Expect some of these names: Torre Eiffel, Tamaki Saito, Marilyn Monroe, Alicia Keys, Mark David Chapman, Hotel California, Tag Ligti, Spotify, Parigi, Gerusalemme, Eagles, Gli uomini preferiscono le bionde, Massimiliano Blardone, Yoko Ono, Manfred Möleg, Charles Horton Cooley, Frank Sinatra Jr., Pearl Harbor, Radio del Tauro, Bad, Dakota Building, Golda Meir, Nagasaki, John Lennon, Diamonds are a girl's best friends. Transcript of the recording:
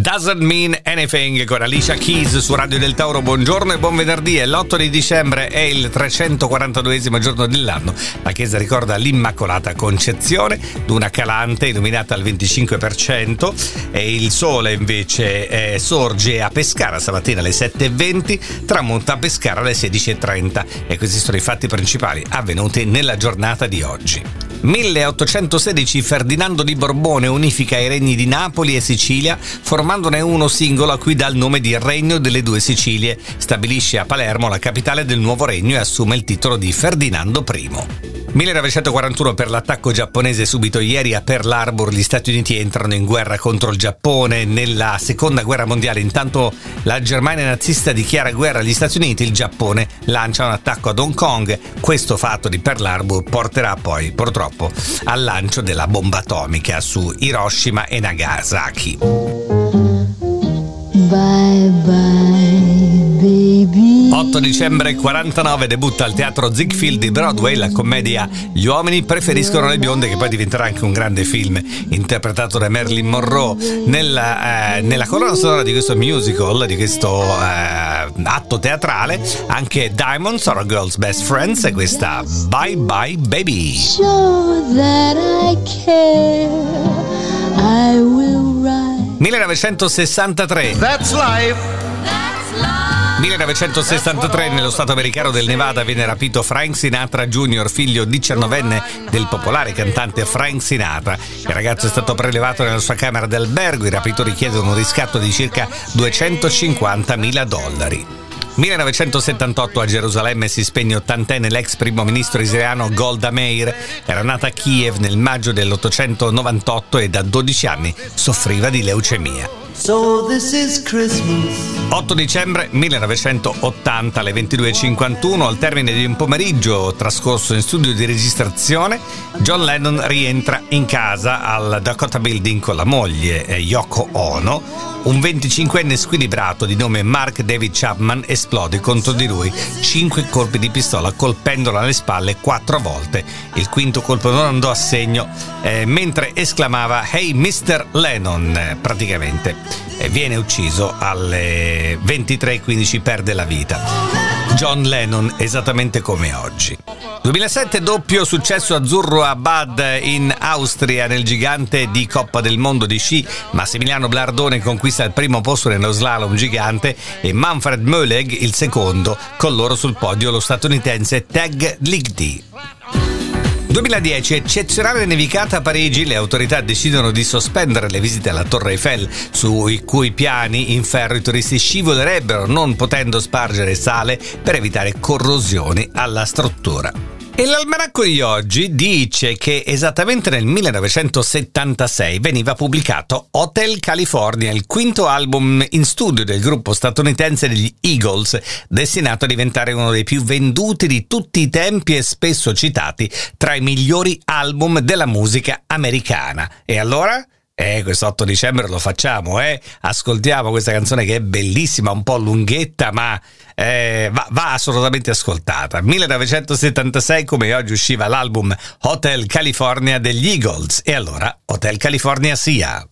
Doesn't Mean Anything con Alicia Keys su Radio del Tauro. Buongiorno e buon venerdì, è l'8 di dicembre, è il 342esimo giorno dell'anno. La chiesa ricorda l'Immacolata Concezione, luna calante illuminata al 25%, e il sole invece sorge a Pescara stamattina alle 7:20, tramonta a Pescara alle 16:30, e questi sono i fatti principali avvenuti nella giornata di oggi. 1816 Ferdinando di Borbone unifica i regni di Napoli e Sicilia formandone uno singolo a cui dà il nome di Regno delle Due Sicilie, stabilisce a Palermo la capitale del nuovo regno e assume il titolo di Ferdinando I. 1941 per l'attacco giapponese subito ieri a Pearl Harbor gli Stati Uniti entrano in guerra contro il Giappone. Nella seconda guerra mondiale intanto la Germania nazista dichiara guerra agli Stati Uniti, il Giappone lancia un attacco ad Hong Kong. Questo fatto di Pearl Harbor porterà poi purtroppo al lancio della bomba atomica su Hiroshima e Nagasaki. Bye bye baby. 8 dicembre 49 debutta al teatro Ziegfeld di Broadway la commedia Gli uomini preferiscono le bionde, che poi diventerà anche un grande film interpretato da Marilyn Monroe. Nella colonna sonora di questo musical, di questo atto teatrale, anche Diamonds Are a Girl's Best Friends e questa Bye Bye Baby. Show that I care, I will ride. 1963 That's life 1963 nello stato americano del Nevada viene rapito Frank Sinatra Jr., figlio 19enne del popolare cantante Frank Sinatra. Il ragazzo è stato prelevato nella sua camera d'albergo, i rapitori chiedono un riscatto di circa $250.000. 1978 a Gerusalemme si spegne ottantenne l'ex primo ministro israeliano Golda Meir. Era nata a Kiev nel maggio dell'898 e da 12 anni soffriva di leucemia. 8 dicembre 1980 alle 22:51, al termine di un pomeriggio trascorso in studio di registrazione, John Lennon rientra in casa al Dakota Building con la moglie Yoko Ono. Un 25enne squilibrato di nome Mark David Chapman esplode contro di lui, 5 colpi di pistola colpendolo alle spalle 4 volte. Il quinto colpo non andò a segno mentre esclamava "Hey Mr. Lennon", praticamente. Viene ucciso alle 23:15, perde la vita. John Lennon esattamente come oggi. 2007 doppio successo azzurro a Bad in Austria nel gigante di Coppa del Mondo di sci. Massimiliano Blardone conquista il primo posto nello slalom gigante e Manfred Möleg il secondo, con loro sul podio lo statunitense Tag Ligti. 2010, eccezionale nevicata a Parigi, le autorità decidono di sospendere le visite alla Torre Eiffel, sui cui piani in ferro i turisti scivolerebbero, non potendo spargere sale per evitare corrosioni alla struttura. E l'almanacco di oggi dice che esattamente nel 1976 veniva pubblicato Hotel California, il quinto album in studio del gruppo statunitense degli Eagles, destinato a diventare uno dei più venduti di tutti i tempi e spesso citati tra i migliori album della musica americana. E allora? Questo 8 dicembre lo facciamo, ascoltiamo questa canzone che è bellissima, un po' lunghetta, ma va assolutamente ascoltata. 1976 come oggi usciva l'album Hotel California degli Eagles, e allora Hotel California sia.